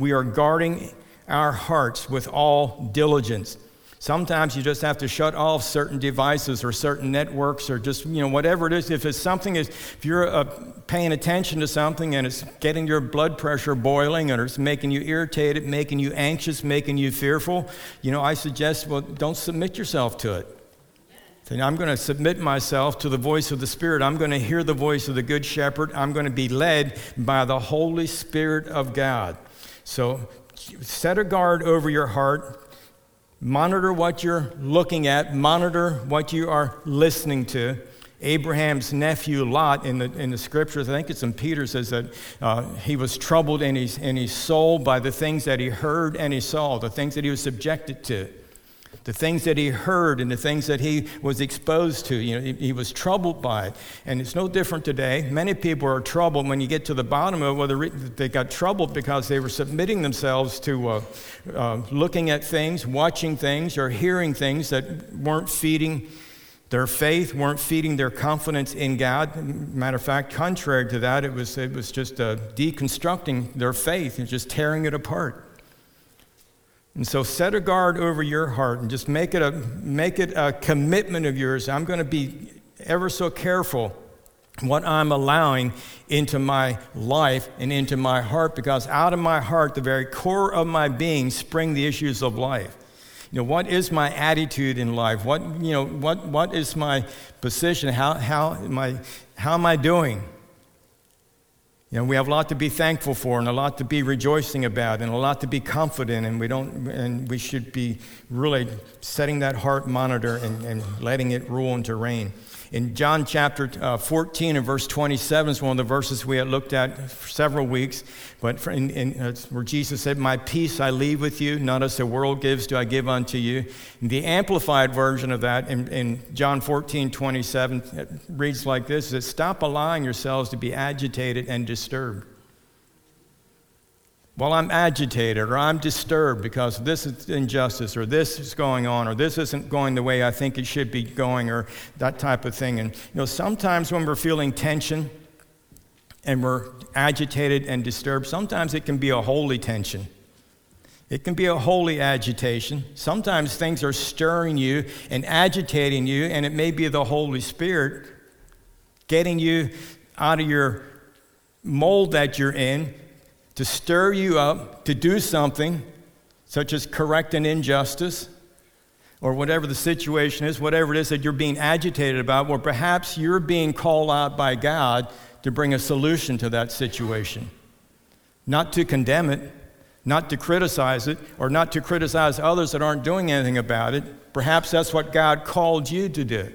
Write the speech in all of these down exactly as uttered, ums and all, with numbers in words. we are guarding our hearts with all diligence. Sometimes you just have to shut off certain devices or certain networks or just, you know, whatever it is. If it's something, is, if you're uh, paying attention to something and it's getting your blood pressure boiling and it's making you irritated, making you anxious, making you fearful, you know, I suggest, well, don't submit yourself to it. And I'm going to submit myself to the voice of the Spirit. I'm going to hear the voice of the Good Shepherd. I'm going to be led by the Holy Spirit of God. So set a guard over your heart. Monitor what you're looking at. Monitor what you are listening to. Abraham's nephew Lot in the in the scriptures, I think it's in Peter, says that uh, he was troubled in his, in his soul by the things that he heard and he saw, the things that he was subjected to. The things that he heard and the things that he was exposed to, you know, he, he was troubled by it. And it's no different today. Many people are troubled when you get to the bottom of it. Well, the re- they got troubled because they were submitting themselves to uh, uh, looking at things, watching things, or hearing things that weren't feeding their faith, weren't feeding their confidence in God. Matter of fact, contrary to that, it was it was just uh, deconstructing their faith and just tearing it apart. And so set a guard over your heart and just make it a make it a commitment of yours. I'm going to be ever so careful what I'm allowing into my life and into my heart, because out of my heart, the very core of my being, spring the issues of life. You know, what is my attitude in life? What, you know, what what is my position? How how am I how am I doing? You know, we have a lot to be thankful for and a lot to be rejoicing about and a lot to be confident, and we don't and we should be really setting that heart monitor and, and letting it rule and to reign. In John chapter uh, fourteen and verse twenty-seven is one of the verses we had looked at for several weeks, but for in, in, uh, where Jesus said, "My peace I leave with you, not as the world gives do I give unto you." And the amplified version of that in, in John fourteen twenty-seven it reads like this, it says, "Stop allowing yourselves to be agitated and disturbed." Well, I'm agitated or I'm disturbed because this is injustice or this is going on or this isn't going the way I think it should be going or that type of thing. And, you know, sometimes when we're feeling tension and we're agitated and disturbed, sometimes it can be a holy tension. It can be a holy agitation. Sometimes things are stirring you and agitating you, and it may be the Holy Spirit getting you out of your mold that you're in, to stir you up, to do something, such as correct an injustice, or whatever the situation is, whatever it is that you're being agitated about, or perhaps you're being called out by God to bring a solution to that situation. Not to condemn it, not to criticize it, or not to criticize others that aren't doing anything about it. Perhaps that's what God called you to do.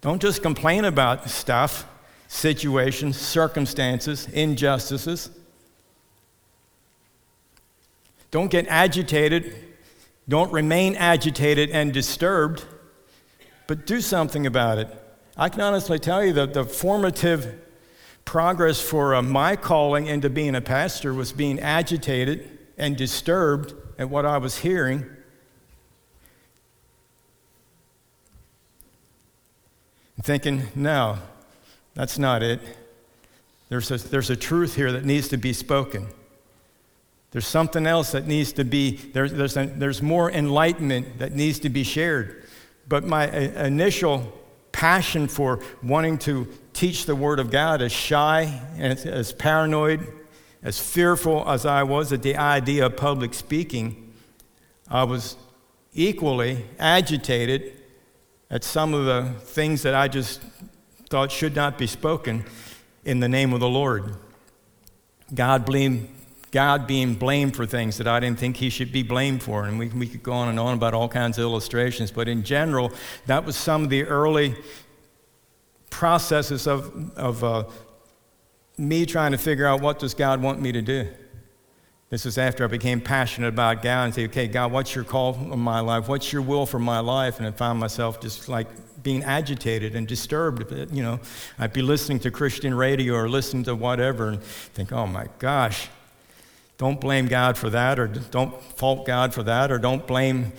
Don't just complain about stuff, situations, circumstances, injustices. Don't get agitated. Don't remain agitated and disturbed, but do something about it. I can honestly tell you that the formative progress for uh, my calling into being a pastor was being agitated and disturbed at what I was hearing. Thinking, no, that's not it. There's a, there's a truth here that needs to be spoken. There's something else that needs to be, there, there's, a, there's more enlightenment that needs to be shared. But my a, initial passion for wanting to teach the Word of God, as shy, and as, as paranoid, as fearful as I was at the idea of public speaking, I was equally agitated at some of the things that I just thought should not be spoken in the name of the Lord. God blame, God being blamed for things that I didn't think he should be blamed for. And we, we could go on and on about all kinds of illustrations. But in general, that was some of the early processes of, of uh, me trying to figure out, what does God want me to do? This was after I became passionate about God and say, okay, God, what's your call on my life? What's your will for my life? And I found myself just like being agitated and disturbed. You know, I'd be listening to Christian radio or listening to whatever and think, oh my gosh, don't blame God for that, or don't fault God for that, or don't blame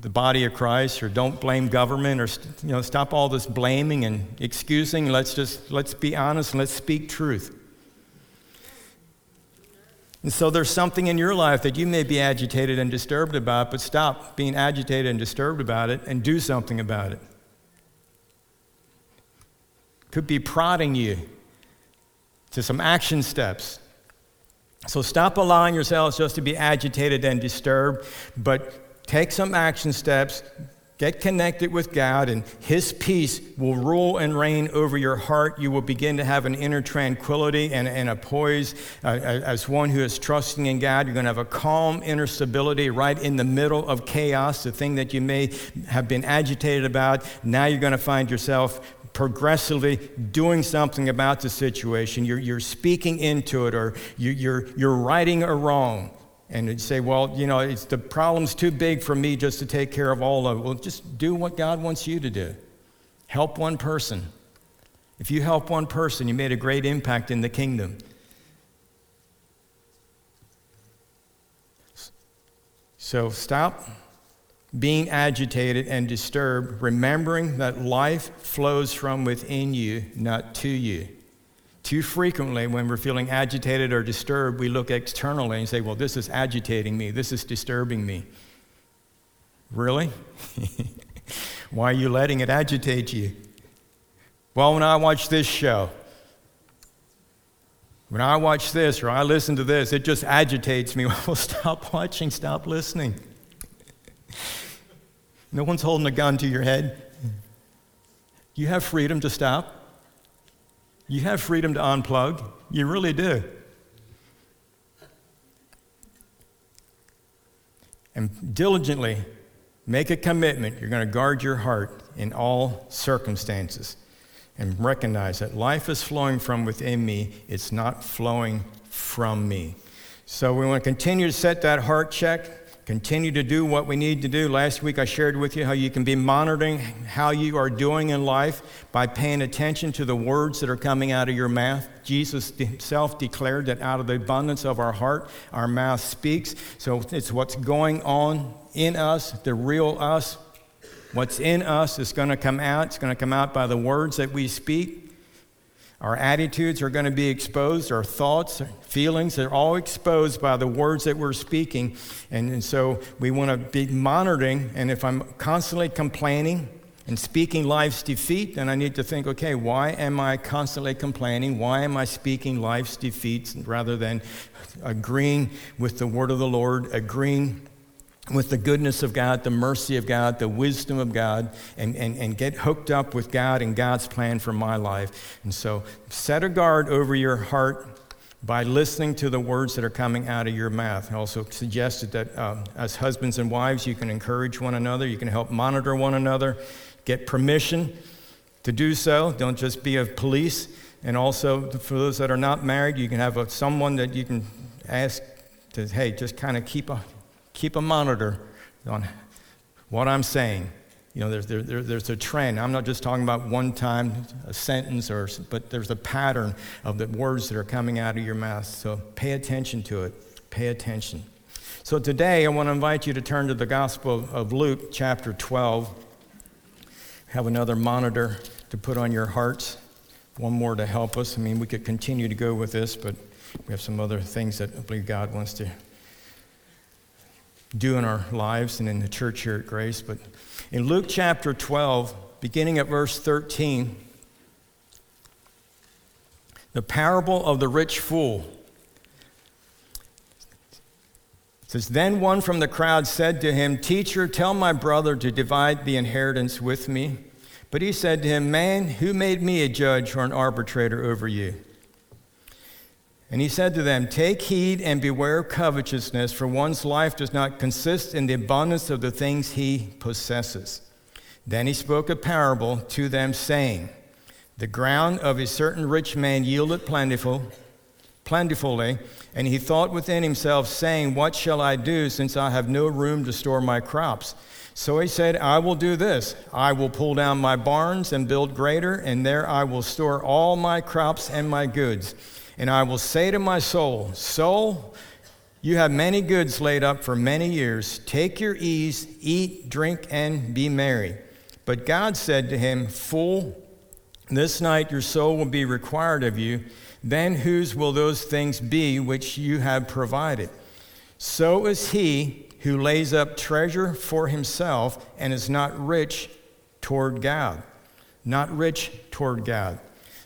the body of Christ, or don't blame government, or, you know, stop all this blaming and excusing. Let's just, let's be honest and let's speak truth. And so there's something in your life that you may be agitated and disturbed about, but stop being agitated and disturbed about it and do something about it. Could be prodding you to some action steps. So stop allowing yourselves just to be agitated and disturbed, but take some action steps, get connected with God, and His peace will rule and reign over your heart. You will begin to have an inner tranquility and, and a poise uh, as one who is trusting in God. You're going to have a calm inner stability right in the middle of chaos, the thing that you may have been agitated about. Now you're going to find yourself progressively doing something about the situation. You're, you're speaking into it, or you, you're you're righting a wrong. And you say, well, you know, it's, the problem's too big for me just to take care of all of it. Well, just do what God wants you to do. Help one person. If you help one person, you made a great impact in the kingdom. So stop being agitated and disturbed, remembering that life flows from within you, not to you. Too frequently, when we're feeling agitated or disturbed, we look externally and say, well, this is agitating me, this is disturbing me. Really? Why are you letting it agitate you? Well, when I watch this show, when I watch this or I listen to this, it just agitates me. Well, stop watching, stop listening. No one's holding a gun to your head. You have freedom to stop. You have freedom to unplug. You really do. And diligently make a commitment. You're going to guard your heart in all circumstances and recognize that life is flowing from within me. It's not flowing from me. So we want to continue to set that heart check. Continue to do what we need to do. Last week I shared with you how you can be monitoring how you are doing in life by paying attention to the words that are coming out of your mouth. Jesus himself declared that out of the abundance of our heart, our mouth speaks. So it's what's going on in us, the real us. What's in us is going to come out. It's going to come out by the words that we speak. Our attitudes are going to be exposed. Our thoughts, our feelings, they're all exposed by the words that we're speaking. And, and so we want to be monitoring. And if I'm constantly complaining and speaking life's defeat, then I need to think, okay, why am I constantly complaining? Why am I speaking life's defeats rather than agreeing with the word of the Lord, agreeing with the goodness of God, the mercy of God, the wisdom of God, and, and, and get hooked up with God and God's plan for my life. And so set a guard over your heart by listening to the words that are coming out of your mouth. I also suggested that uh, as husbands and wives, you can encourage one another. You can help monitor one another. Get permission to do so. Don't just be of police. And also, for those that are not married, you can have a, someone that you can ask to, hey, just kind of keep a... Keep a monitor on what I'm saying. You know, there's there, there, there's a trend. I'm not just talking about one time a sentence, or but there's a pattern of the words that are coming out of your mouth. So pay attention to it. Pay attention. So today I want to invite you to turn to the Gospel of, of Luke, chapter twelve. Have another monitor to put on your hearts. One more to help us. I mean, we could continue to go with this, but we have some other things that I believe God wants to do in our lives and in the church here at Grace. But in Luke chapter twelve, beginning at verse thirteen, the parable of the rich fool. It says, then one from the crowd said to him, teacher, tell my brother to divide the inheritance with me. But he said to him, man, who made me a judge or an arbitrator over you? And he said to them, take heed and beware of covetousness, for one's life does not consist in the abundance of the things he possesses. Then he spoke a parable to them, saying, the ground of a certain rich man yielded plentiful, plentifully, and he thought within himself, saying, what shall I do, since I have no room to store my crops? So he said, I will do this. I will pull down my barns and build greater, and there I will store all my crops and my goods. And I will say to my soul, soul, You have many goods laid up for many years. Take your ease, eat, drink, and be merry. But God said to him, Fool, this night your soul will be required of you. Then whose will those things be which you have provided? So is he who lays up treasure for himself and is not rich toward God. Not rich toward God.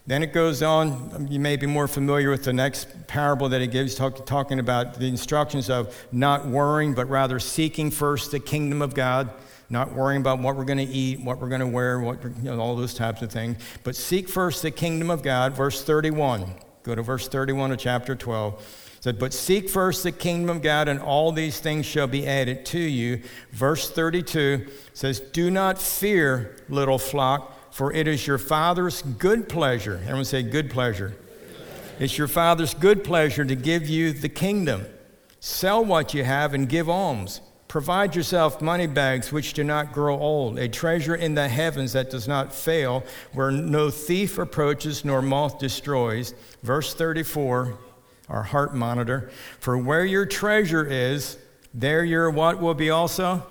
Then it goes on. You may be more familiar with the next parable that he gives, talk, talking about the instructions of not worrying, but rather seeking first the kingdom of God, not worrying about what we're going to eat, what we're going to wear, what, you know, all those types of things. But seek first the kingdom of God, verse thirty-one. Go to verse thirty-one of chapter twelve. It said, but seek first the kingdom of God, and all these things shall be added to you. Verse thirty-two says, do not fear, little flock, for it is your Father's good pleasure. Everyone say good pleasure. It's your Father's good pleasure to give you the kingdom. Sell what you have and give alms. Provide yourself money bags which do not grow old, a treasure in the heavens that does not fail, where no thief approaches nor moth destroys. Verse thirty-four, our heart monitor. For where your treasure is, there your what will be also?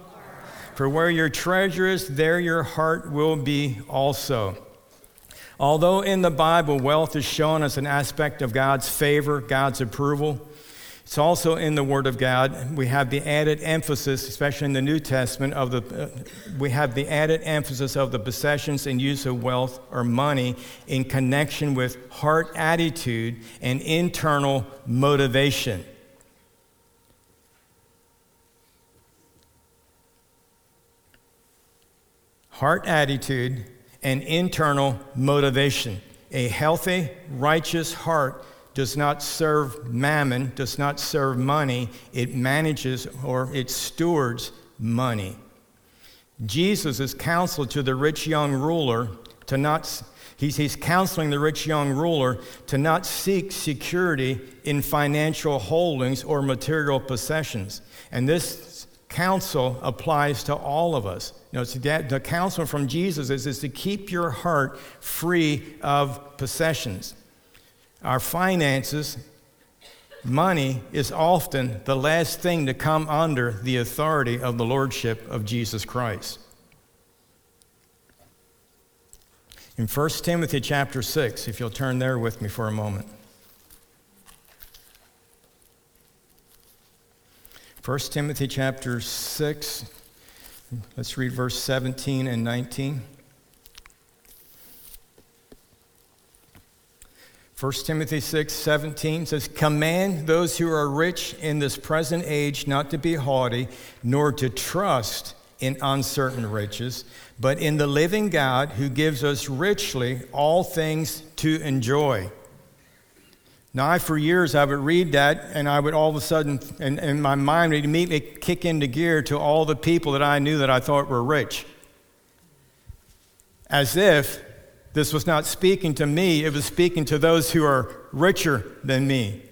For where your treasure is, there your heart will be also. Although in the Bible, wealth is shown as an aspect of God's favor, God's approval, it's also in the Word of God. We have the added emphasis, especially in the New Testament, of the uh, we have the added emphasis of the possessions and use of wealth or money in connection with heart attitude and internal motivation. Heart attitude, and internal motivation. A healthy, righteous heart does not serve mammon, does not serve money. It manages or it stewards money. Jesus' counsel to the rich young ruler to not, he's, he's counseling the rich young ruler to not seek security in financial holdings or material possessions. And this counsel applies to all of us. You know, it's that, the counsel from Jesus is, is to keep your heart free of possessions. Our finances, money, is often the last thing to come under the authority of the Lordship of Jesus Christ. In First Timothy chapter six, if you'll turn there with me for a moment. First Timothy chapter six, let's read verse seventeen and nineteen. First Timothy six, seventeen says, command those who are rich in this present age not to be haughty, nor to trust in uncertain riches, but in the living God who gives us richly all things to enjoy. Now, I, for years, I would read that, and I would all of a sudden, and, and my mind would immediately kick into gear to all the people that I knew that I thought were rich. As if this was not speaking to me, it was speaking to those who are richer than me.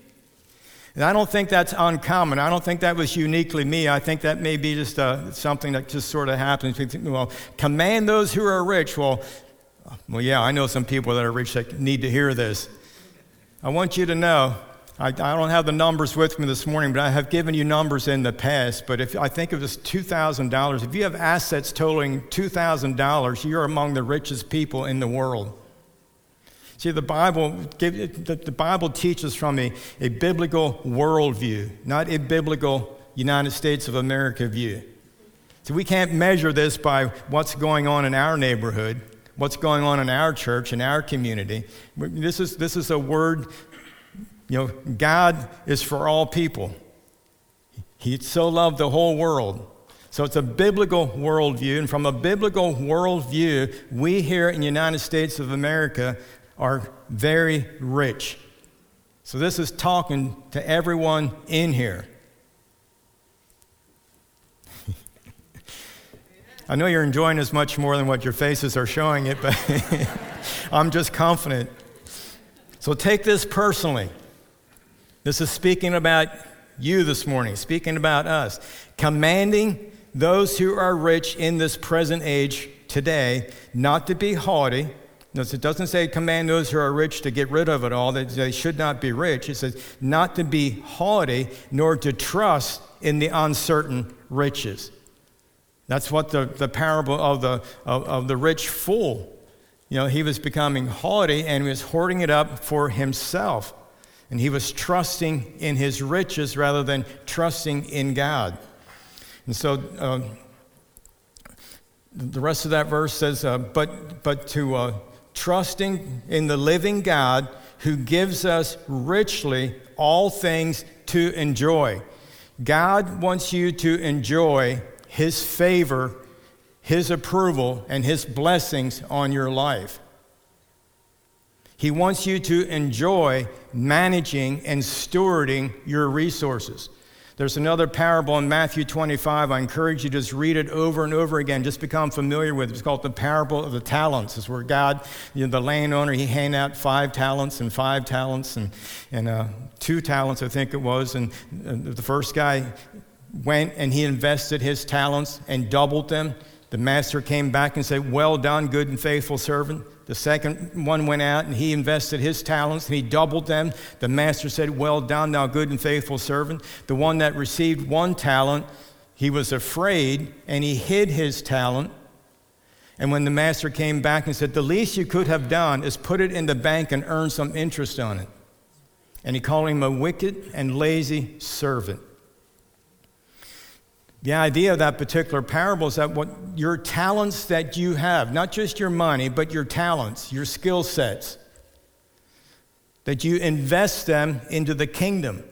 And I don't think that's uncommon. I don't think that was uniquely me. I think that may be just uh, something that just sort of happens. Well, command those who are rich. Well, well, yeah, I know some people that are rich that need to hear this. I want you to know, I, I don't have the numbers with me this morning, but I have given you numbers in the past. But if I think it was two thousand dollars, if you have assets totaling two thousand dollars, you're among the richest people in the world. See, the Bible give, the, the Bible teaches from a, a biblical worldview, not a biblical United States of America view. So we can't measure this by what's going on in our neighborhood. What's going on in our church, in our community. This is this is a word, you know, God is for all people. He so loved the whole world. So it's a biblical worldview, and from a biblical worldview, we here in the United States of America are very rich. So this is talking to everyone in here. I know you're enjoying this much more than what your faces are showing it, but I'm just confident. So take this personally. This is speaking about you this morning, speaking about us. Commanding those who are rich in this present age today not to be haughty, Notice it doesn't say command those who are rich to get rid of it all, that they should not be rich. It says not to be haughty, nor to trust in the uncertain riches. That's what the, the parable of the of, of the rich fool. You know, he was becoming haughty and he was hoarding it up for himself. And he was trusting in his riches rather than trusting in God. And so uh, the rest of that verse says, uh, but but to uh, trusting in the living God who gives us richly all things to enjoy. God wants you to enjoy his favor, his approval, and his blessings on your life. He wants you to enjoy managing and stewarding your resources. There's another parable in Matthew twenty-five. I encourage you to just read it over and over again. Just become familiar with it. It's called the parable of the talents. It's where God, you know, the landowner, he handed out five talents and five talents and, and uh, two talents, I think it was. And uh, the first guy went and he invested his talents and doubled them. The master came back and said, well done, good and faithful servant. The second one went out and he invested his talents and he doubled them. The master said, well done, thou good and faithful servant. The one that received one talent, he was afraid and he hid his talent. And when the master came back and said, the least you could have done is put it in the bank and earn some interest on it. And he called him a wicked and lazy servant. The idea of that particular parable is that what your talents that you have, not just your money, but your talents, your skill sets, that you invest them into the kingdom.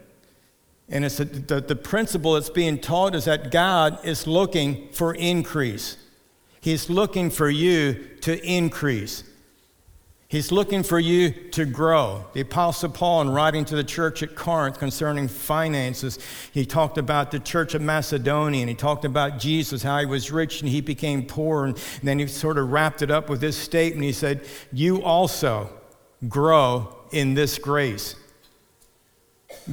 And it's a, the, the principle that's being taught is that God is looking for increase. He's looking for you to increase. He's looking for you to grow. The Apostle Paul, in writing to the church at Corinth concerning finances, he talked about the church of Macedonia, and he talked about Jesus, how he was rich and he became poor, and then he sort of wrapped it up with this statement. He said, you also grow in this grace.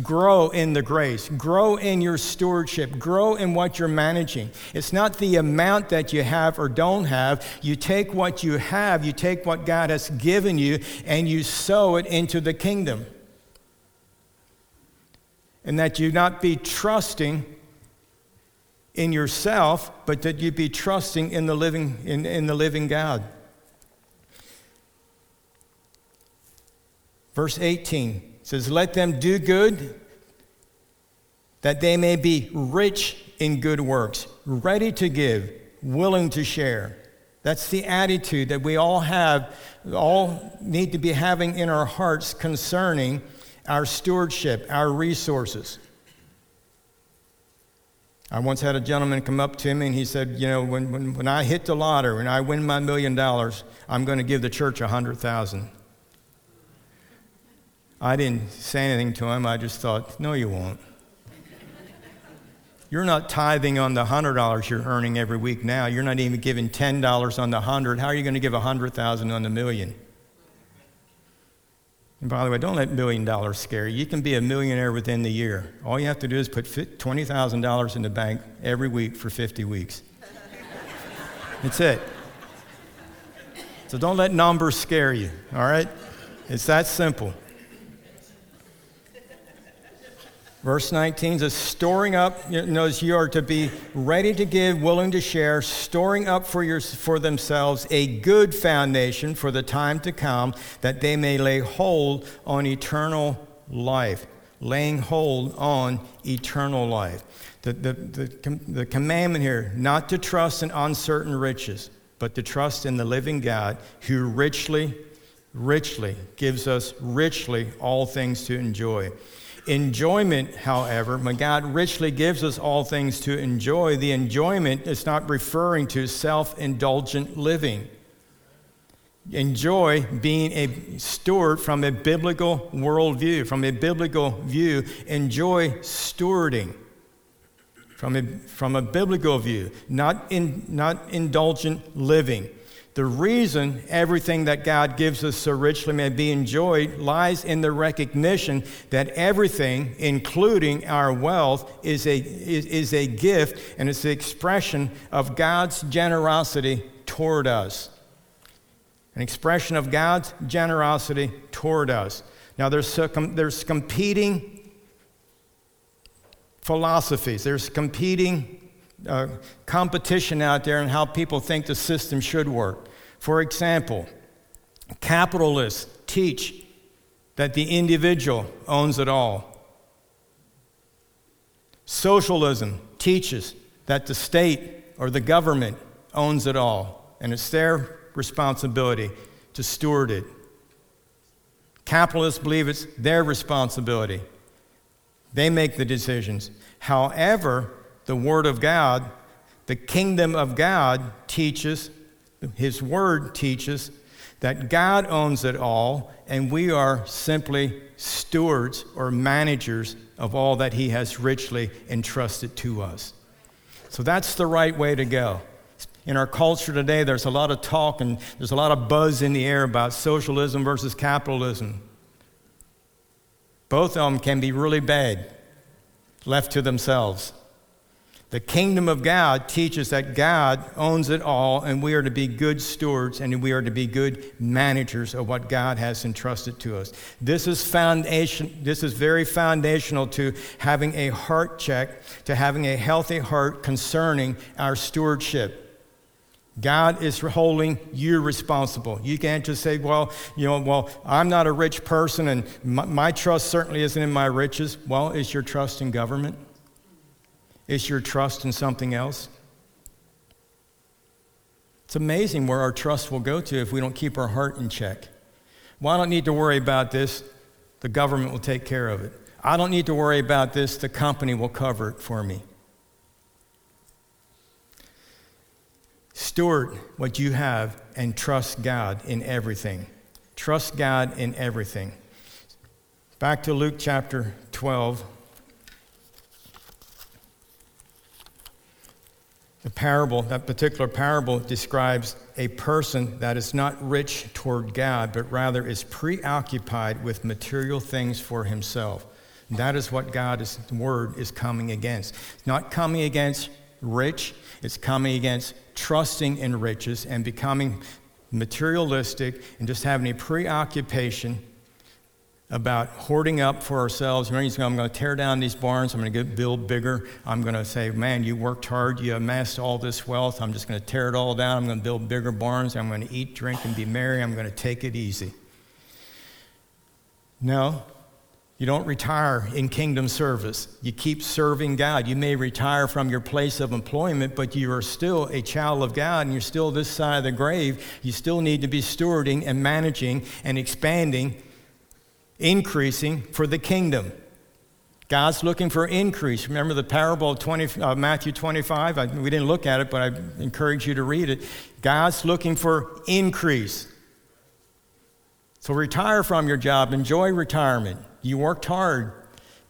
Grow in the grace. Grow in your stewardship. Grow in what you're managing. It's not the amount that you have or don't have. You take what you have, you take what God has given you, and you sow it into the kingdom. And that you not be trusting in yourself, but that you be trusting in the living, in, in the living God. Verse eighteen. It says, let them do good, that they may be rich in good works, ready to give, willing to share. That's the attitude that we all have, all need to be having in our hearts concerning our stewardship, our resources. I once had a gentleman come up to me and he said, you know, when, when, when I hit the lottery and I win my million dollars, I'm going to give the church one hundred thousand dollars. I didn't say anything to him. I just thought, no, you won't. You're not tithing on the one hundred dollars you're earning every week now. You're not even giving ten dollars on the one hundred. How are you going to give one hundred thousand dollars on the million? And by the way, don't let million dollars scare you. You can be a millionaire within the year. All you have to do is put twenty thousand dollars in the bank every week for fifty weeks. That's it. So don't let numbers scare you, all right? It's that simple. Verse nineteen says, storing up, you know, you are to be ready to give, willing to share, storing up for your, for themselves a good foundation for the time to come, that they may lay hold on eternal life. Laying hold on eternal life. The, the, the, the commandment here, not to trust in uncertain riches, but to trust in the living God who richly, richly gives us richly all things to enjoy. Enjoyment, however, when God richly gives us all things to enjoy, the enjoyment is not referring to self-indulgent living. Enjoy being a steward from a biblical worldview, from a biblical view. Enjoy stewarding from a, from a biblical view, not in, not indulgent living. The reason everything that God gives us so richly may be enjoyed lies in the recognition that everything, including our wealth, is a, is, is a gift, and it's the expression of God's generosity toward us. an expression of God's generosity toward us. Now, there's, there's competing philosophies. There's competing uh, competition out there in how people think the system should work. For example, capitalists teach that the individual owns it all. Socialism teaches that the state or the government owns it all, and it's their responsibility to steward it. Capitalists believe it's their responsibility. They make the decisions. However, the Word of God, the kingdom of God teaches, His Word teaches, that God owns it all, and we are simply stewards or managers of all that He has richly entrusted to us. So that's the right way to go. In our culture today, there's a lot of talk and there's a lot of buzz in the air about socialism versus capitalism. Both of them can be really bad, left to themselves. The kingdom of God teaches that God owns it all, and we are to be good stewards, and we are to be good managers of what God has entrusted to us. This is foundation. This is very foundational to having a heart check, to having a healthy heart concerning our stewardship. God is holding you responsible. You can't just say, well, you know, well, I'm not a rich person, and my, my trust certainly isn't in my riches. Well, is your trust in government? Is your trust in something else? It's amazing where our trust will go to if we don't keep our heart in check. Well, I don't need to worry about this. The government will take care of it. I don't need to worry about this. The company will cover it for me. Steward what you have and trust God in everything. Trust God in everything. Back to Luke chapter twelve. The parable, that particular parable describes a person that is not rich toward God, but rather is preoccupied with material things for himself. And that is what God's word is coming against. It's not coming against rich, it's coming against trusting in riches and becoming materialistic and just having a preoccupation about hoarding up for ourselves. I'm going to tear down these barns. I'm going to build bigger. I'm going to say, man, you worked hard. You amassed all this wealth. I'm just going to tear it all down. I'm going to build bigger barns. I'm going to eat, drink, and be merry. I'm going to take it easy. No. You don't retire in kingdom service. You keep serving God. You may retire from your place of employment, but you are still a child of God, and you're still this side of the grave. You still need to be stewarding and managing and expanding, increasing for the kingdom. God's looking for increase. Remember the parable of twenty, uh, Matthew twenty-five? I, we didn't look at it, but I encourage you to read it. God's looking for increase. So retire from your job. Enjoy retirement. You worked hard.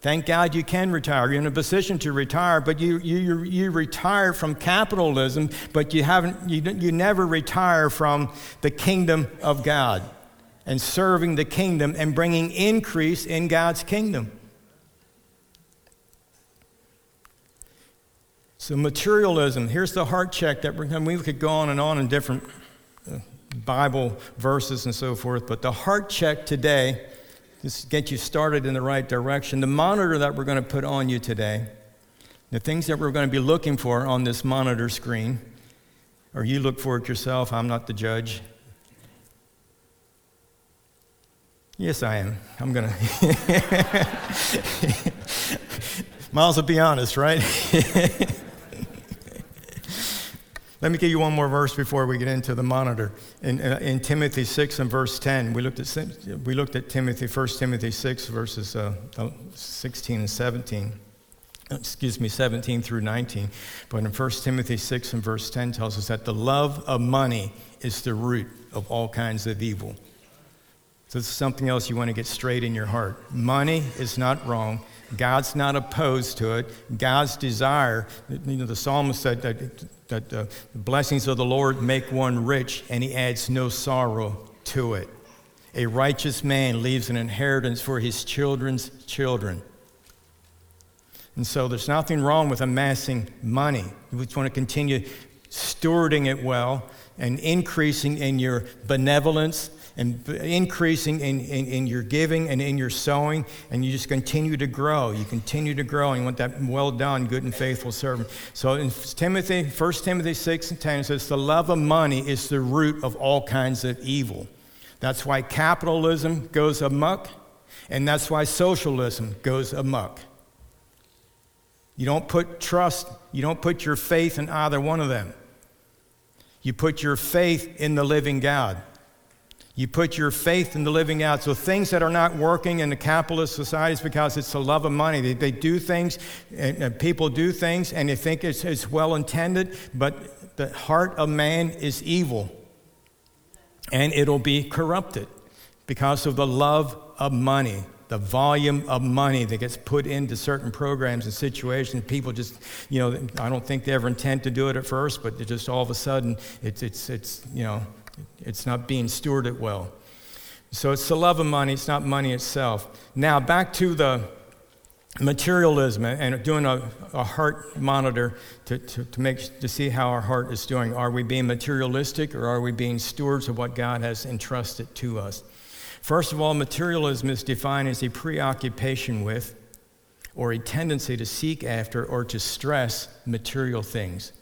Thank God you can retire. You're in a position to retire, but you you you retire from capitalism, but you haven't you you never retire from the kingdom of God and serving the kingdom and bringing increase in God's kingdom. So materialism. Here's the heart check that we're, and we could go on and on in different Bible verses and so forth, but the heart check today. Just get you started in the right direction. The monitor that we're going to put on you today, the things that we're going to be looking for on this monitor screen, or you look for it yourself, I'm not the judge. Yes, I am. I'm going to. Might as well be honest, right? Let me give you one more verse before we get into the monitor. In, in Timothy six and verse ten, we looked at we looked at Timothy, First Timothy six, verses uh, sixteen and seventeen. Excuse me, seventeen through nineteen. But in First Timothy six and verse ten tells us that the love of money is the root of all kinds of evil. So this is something else you want to get straight in your heart. Money is not wrong. God's not opposed to it. God's desire, you know, the psalmist said that, that uh, the blessings of the Lord make one rich, and he adds no sorrow to it. A righteous man leaves an inheritance for his children's children. And so there's nothing wrong with amassing money. We just want to continue stewarding it well, and increasing in your benevolence, and increasing in, in, in your giving and in your sowing, and you just continue to grow. You continue to grow, and you want that well done, good and faithful servant. So in Timothy, First Timothy six and ten, it says, the love of money is the root of all kinds of evil. That's why capitalism goes amok, and that's why socialism goes amok. You don't put trust, you don't put your faith in either one of them. You put your faith in the living God. You put your faith in the living God. So things that are not working in the capitalist society is because it's the love of money. They, they do things, and, and people do things, and they think it's, it's well-intended, but the heart of man is evil, and it'll be corrupted because of the love of money, the volume of money that gets put into certain programs and situations. People just, you know, I don't think they ever intend to do it at first, but just all of a sudden, it's, it's, it's, you know, it's not being stewarded well. So it's the love of money. It's not money itself. Now back to the materialism and doing a, a heart monitor to, to, to make to see how our heart is doing. Are we being materialistic, or are we being stewards of what God has entrusted to us? First of all, materialism is defined as a preoccupation with, or a tendency to seek after, or to stress material things.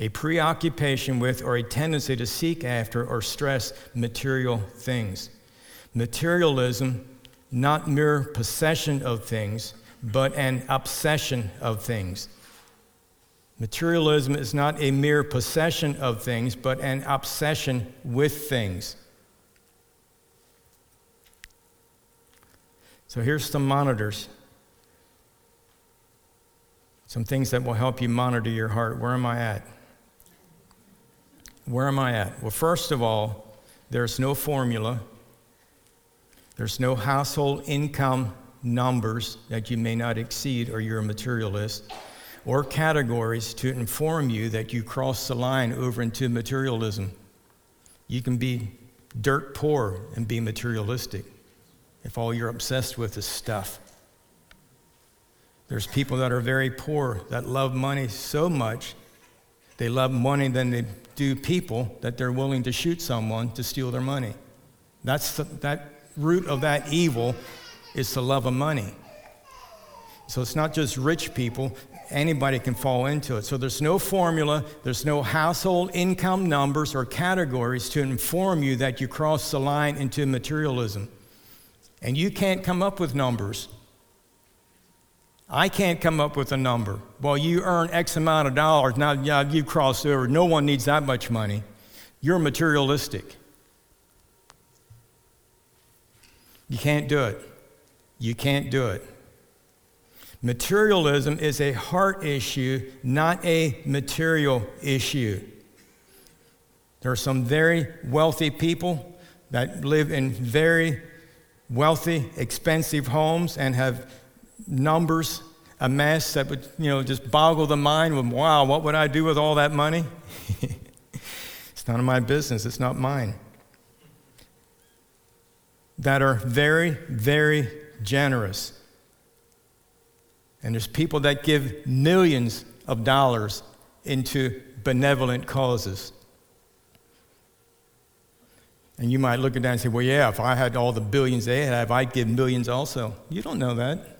A preoccupation with, or a tendency to seek after, or stress material things. Materialism, not mere possession of things, but an obsession of things. Materialism is not a mere possession of things, but an obsession with things. So here's some monitors, some things that will help you monitor your heart. Where am I at? Where am I at? Well, first of all, there's no formula. There's no household income numbers that you may not exceed, or you're a materialist, or categories to inform you that you cross the line over into materialism. You can be dirt poor and be materialistic if all you're obsessed with is stuff. There's people that are very poor that love money so much, they love money than they do people, that they're willing to shoot someone to steal their money. That's the, that root of that evil is the love of money. So it's not just rich people. Anybody can fall into it. So there's no formula, there's no household income numbers or categories to inform you that you cross the line into materialism. And you can't come up with numbers. I can't come up with a number. Well, you earn X amount of dollars. Now yeah, you've crossed over. No one needs that much money. You're materialistic. You can't do it. You can't do it. Materialism is a heart issue, not a material issue. There are some very wealthy people that live in very wealthy, expensive homes and have numbers amassed that would, you know, just boggle the mind with, wow, what would I do with all that money? It's none of my business. It's not mine. That are very, very generous. And there's people that give millions of dollars into benevolent causes. And you might look at that and say, well, yeah, if I had all the billions they have, I'd give millions also. You don't know that.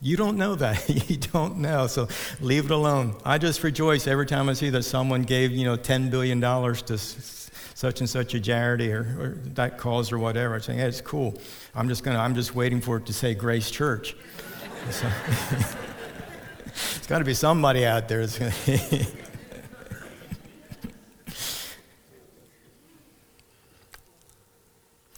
You don't know that. You don't know. So leave it alone. I just rejoice every time I see that someone gave, you know, ten billion dollars to such and such a charity, or, or that cause or whatever. I'm saying, hey, it's cool. I'm just going to, I'm just waiting for it to say Grace Church. So, it's got to be somebody out there that's going to...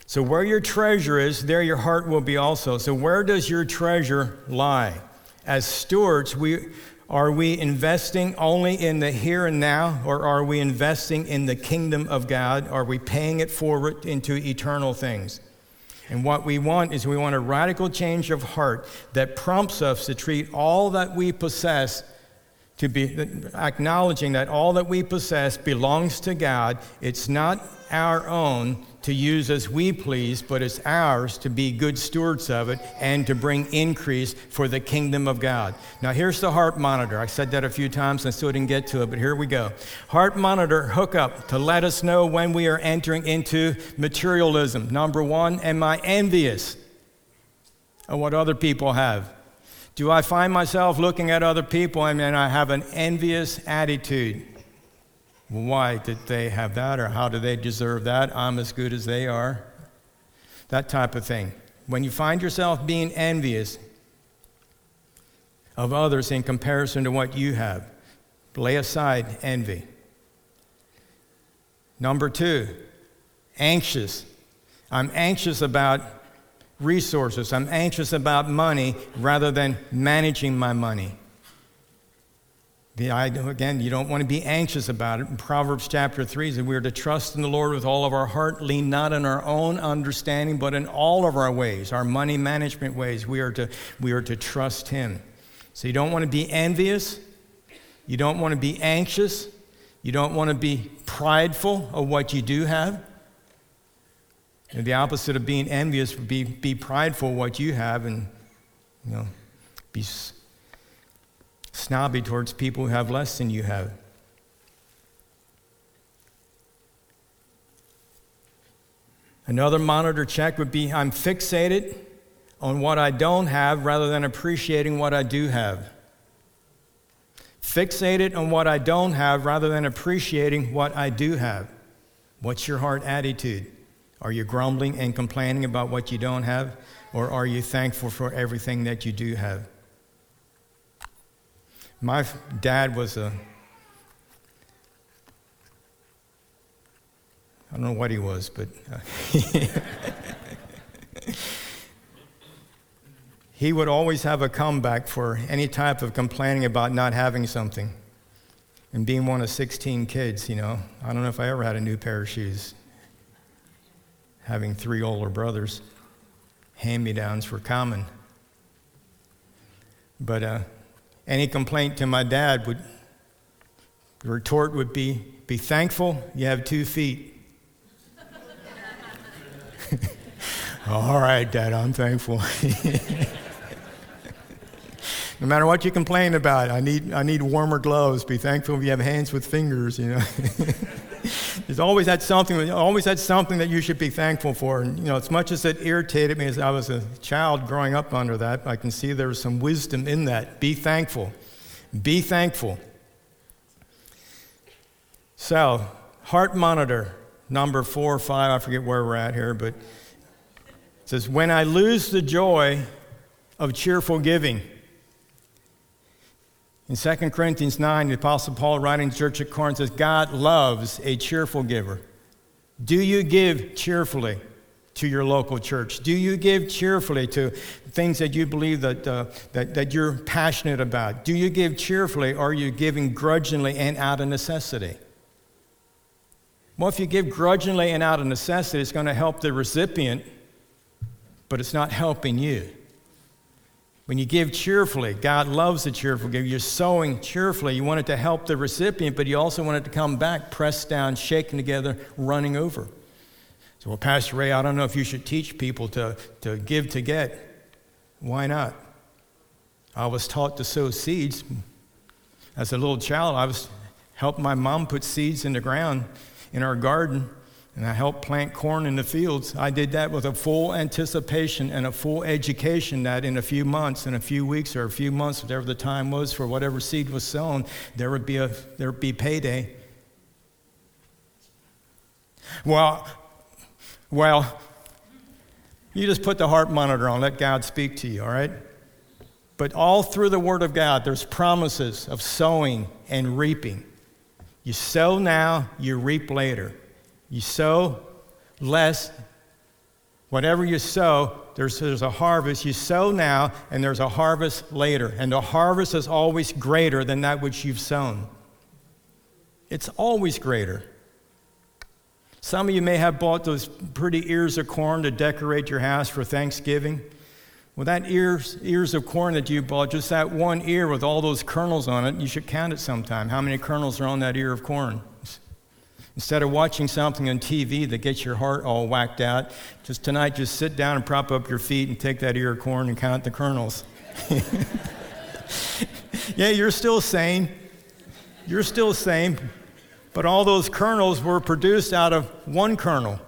So where your treasure is, there your heart will be also. So where does your treasure lie? As stewards, we are we investing only in the here and now, or are we investing in the kingdom of God? Are we paying it forward into eternal things? And what we want is we want a radical change of heart that prompts us to treat all that we possess, to be acknowledging that all that we possess belongs to God. It's not our own. to use as we please, but it's ours to be good stewards of it and to bring increase for the kingdom of God. Now, here's the heart monitor. I said that a few times and I still didn't get to it, but here we go. Heart monitor hookup to let us know when we are entering into materialism. Number one, am I envious of what other people have? Do I find myself looking at other people and I have an envious attitude? Why did they have that, or how do they deserve that? I'm as good as they are. That type of thing. When you find yourself being envious of others in comparison to what you have, lay aside envy. Number two, anxious. I'm anxious about resources. I'm anxious about money rather than managing my money. The idea, again, you don't want to be anxious about it. In Proverbs chapter three says we are to trust in the Lord with all of our heart, lean not on our own understanding, but in all of our ways, our money management ways, we are to we are to trust Him. So you don't want to be envious. You don't want to be anxious. You don't want to be prideful of what you do have. And the opposite of being envious would be be prideful of what you have, and you know, be snobby towards people who have less than you have. Another monitor check would be I'm fixated on what I don't have rather than appreciating what I do have. Fixated on what I don't have rather than appreciating what I do have. What's your heart attitude? Are you grumbling and complaining about what you don't have, or are you thankful for everything that you do have? My dad was a, I don't know what he was, but uh, he would always have a comeback for any type of complaining about not having something. And being one of sixteen kids, you know, I don't know if I ever had a new pair of shoes, having three older brothers. Hand-me-downs were common. But, uh, any complaint to my dad would, the retort would be, be thankful you have two feet. All right, Dad, I'm thankful. No matter what you complain about, I need I need warmer gloves. Be thankful if you have hands with fingers, you know. There's always that something, always that something that you should be thankful for. And, you know, as much as it irritated me as I was a child growing up under that, I can see there was some wisdom in that. Be thankful. Be thankful. So, heart monitor, number four or five, I forget where we're at here, but it says, when I lose the joy of cheerful giving. In Second Corinthians nine, the Apostle Paul, writing to the church at Corinth, says, God loves a cheerful giver. Do you give cheerfully to your local church? Do you give cheerfully to things that you believe that, uh, that, that you're passionate about? Do you give cheerfully, or are you giving grudgingly and out of necessity? Well, if you give grudgingly and out of necessity, it's going to help the recipient, but it's not helping you. When you give cheerfully, God loves a cheerful giver. You're sowing cheerfully. You want it to help the recipient, but you also want it to come back, pressed down, shaken together, running over. So, well, Pastor Ray, I don't know if you should teach people to, to give to get. Why not? I was taught to sow seeds. As a little child, I was helping my mom put seeds in the ground in our garden, and I helped plant corn in the fields. I did that with a full anticipation and a full education that in a few months, in a few weeks or a few months, whatever the time was for whatever seed was sown, there would be a there would be payday. Well, well, you just put the heart monitor on, let God speak to you, all right? But all through the Word of God, there's promises of sowing and reaping. You sow now, you reap later. You sow less, whatever you sow, there's, there's a harvest. You sow now, and there's a harvest later. And the harvest is always greater than that which you've sown. It's always greater. Some of you may have bought those pretty ears of corn to decorate your house for Thanksgiving. Well, that ears, ears of corn that you bought, just that one ear with all those kernels on it, you should count it sometime. How many kernels are on that ear of corn? Instead of watching something on T V that gets your heart all whacked out, just tonight, just sit down and prop up your feet and take that ear of corn and count the kernels. Yeah, you're still sane. You're still sane. But all those kernels were produced out of one kernel.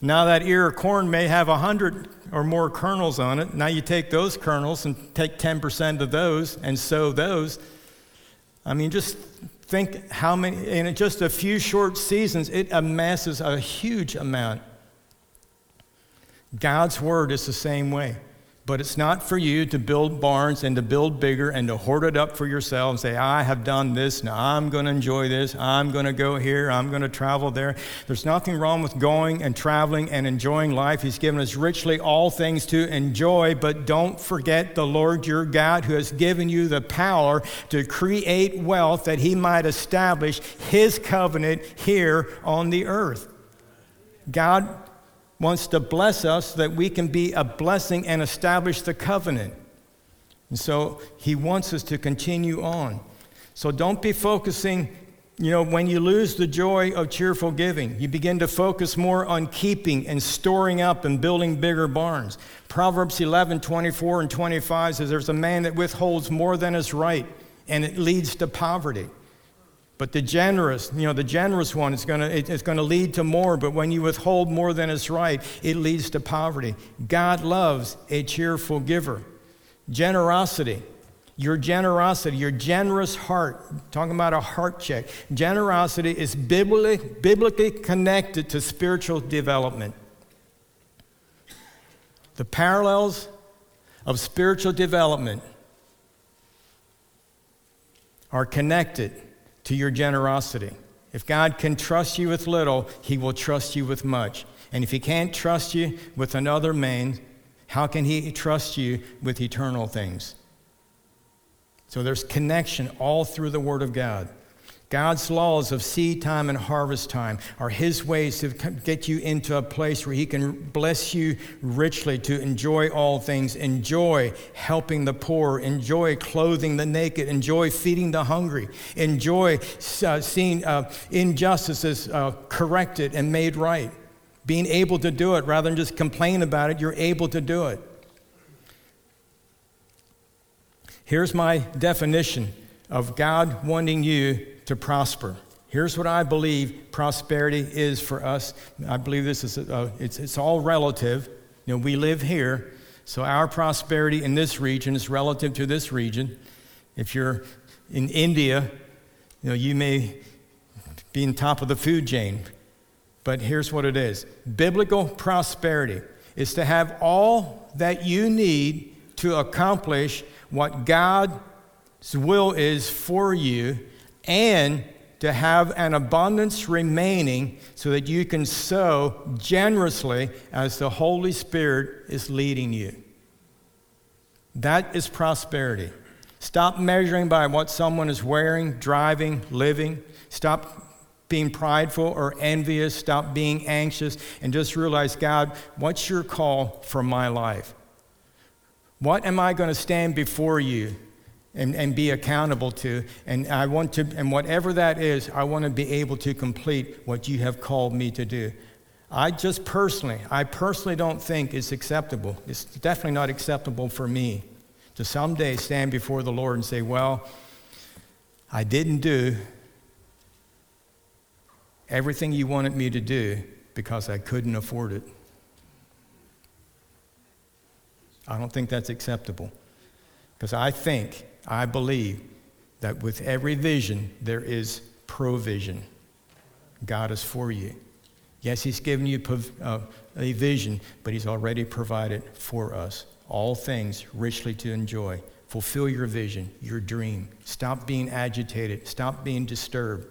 Now that ear of corn may have a hundred or more kernels on it. Now you take those kernels and take ten percent of those and sow those. I mean, just think how many, in just a few short seasons, it amasses a huge amount. God's word is the same way. But it's not for you to build barns and to build bigger and to hoard it up for yourself and say, I have done this, now I'm going to enjoy this, I'm going to go here, I'm going to travel there. There's nothing wrong with going and traveling and enjoying life. He's given us richly all things to enjoy, but don't forget the Lord your God who has given you the power to create wealth that he might establish his covenant here on the earth. God wants to bless us so that we can be a blessing and establish the covenant. And so he wants us to continue on. So don't be focusing, you know, when you lose the joy of cheerful giving, you begin to focus more on keeping and storing up and building bigger barns. Proverbs eleven, twenty-four and twenty-five says, there's a man that withholds more than is right, and it leads to poverty. But the generous, you know, the generous one is going it, it's gonna lead to more. But when you withhold more than is right, it leads to poverty. God loves a cheerful giver. Generosity, your generosity, your generous heart, I'm talking about a heart check. Generosity is biblically, biblically connected to spiritual development. The parallels of spiritual development are connected to your generosity. If God can trust you with little, he will trust you with much. And if he can't trust you with another man, how can he trust you with eternal things? So there's connection all through the Word of God. God's laws of seed time and harvest time are his ways to get you into a place where he can bless you richly to enjoy all things, enjoy helping the poor, enjoy clothing the naked, enjoy feeding the hungry, enjoy uh, seeing uh, injustices uh, corrected and made right, being able to do it rather than just complain about it, you're able to do it. Here's my definition of God wanting you to prosper. Here's what I believe prosperity is for us. I believe this is uh, it's it's all relative. You know, we live here, so our prosperity in this region is relative to this region. If you're in India, you know, you may be on top of the food chain. But here's what it is. Biblical prosperity is to have all that you need to accomplish what God's will is for you, and to have an abundance remaining so that you can sow generously as the Holy Spirit is leading you. That is prosperity. Stop measuring by what someone is wearing, driving, living. Stop being prideful or envious. Stop being anxious and just realize, God, what's your call for my life? What am I going to stand before you And, and be accountable to, and I want to, and whatever that is, I want to be able to complete what you have called me to do. I just personally, I personally don't think it's acceptable. It's definitely not acceptable for me to someday stand before the Lord and say, well, I didn't do everything you wanted me to do because I couldn't afford it. I don't think that's acceptable. Because I think, I believe that with every vision, there is provision. God is for you. Yes, he's given you a vision, but he's already provided for us all things richly to enjoy. Fulfill your vision, your dream. Stop being agitated. Stop being disturbed.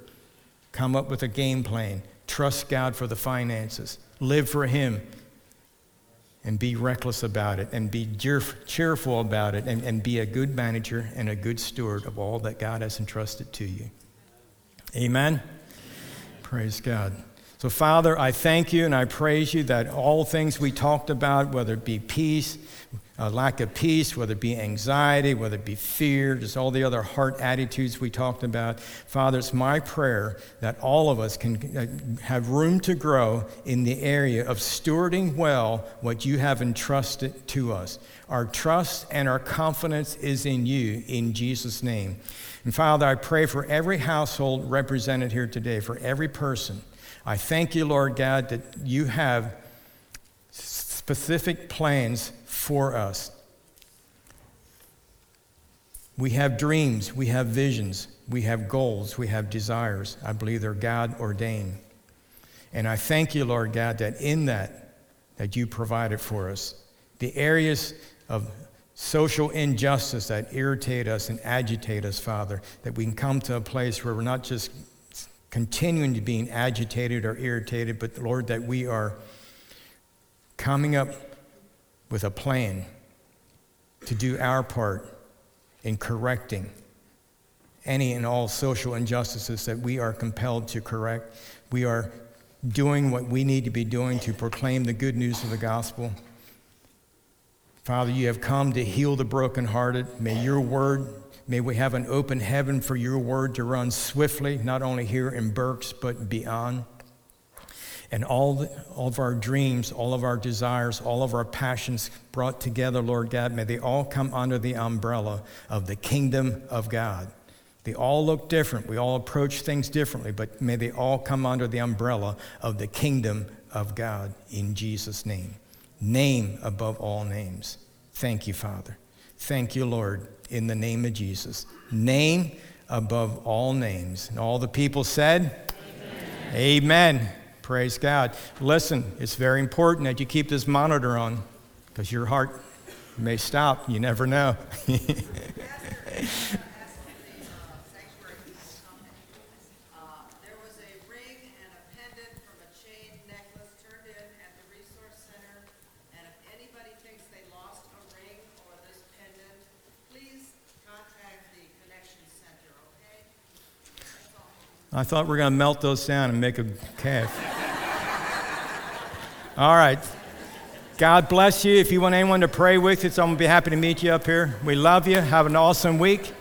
Come up with a game plan. Trust God for the finances. Live for him. And be reckless about it, and be cheerful about it, and, and be a good manager and a good steward of all that God has entrusted to you. Amen? Amen? Praise God. So, Father, I thank you and I praise you that all things we talked about, whether it be peace, uh, lack of peace, whether it be anxiety, whether it be fear, just all the other heart attitudes we talked about. Father, it's my prayer that all of us can have room to grow in the area of stewarding well what you have entrusted to us. Our trust and our confidence is in you, in Jesus' name. And Father, I pray for every household represented here today, for every person. I thank you, Lord God, that you have specific plans for us. We have dreams, we have visions, we have goals, we have desires. I believe they're God ordained. And I thank you, Lord God, that in that, that you provided for us. The areas of social injustice that irritate us and agitate us, Father, that we can come to a place where we're not just continuing to be agitated or irritated, but Lord, that we are coming up with a plan to do our part in correcting any and all social injustices that we are compelled to correct. We are doing what we need to be doing to proclaim the good news of the gospel. Father, you have come to heal the brokenhearted. May your word May we have an open heaven for your word to run swiftly, not only here in Berks, but beyond. And all, the, all of our dreams, all of our desires, all of our passions brought together, Lord God, may they all come under the umbrella of the kingdom of God. They all look different. We all approach things differently, but may they all come under the umbrella of the kingdom of God in Jesus' name. Name above all names. Thank you, Father. Thank you, Lord. In the name of Jesus. Name above all names. And all the people said, Amen. Amen. Praise God. Listen, it's very important that you keep this monitor on because your heart may stop. You never know. I thought we were going to melt those down and make a calf. All right. God bless you. If you want anyone to pray with you, so I'm going to be happy to meet you up here. We love you. Have an awesome week.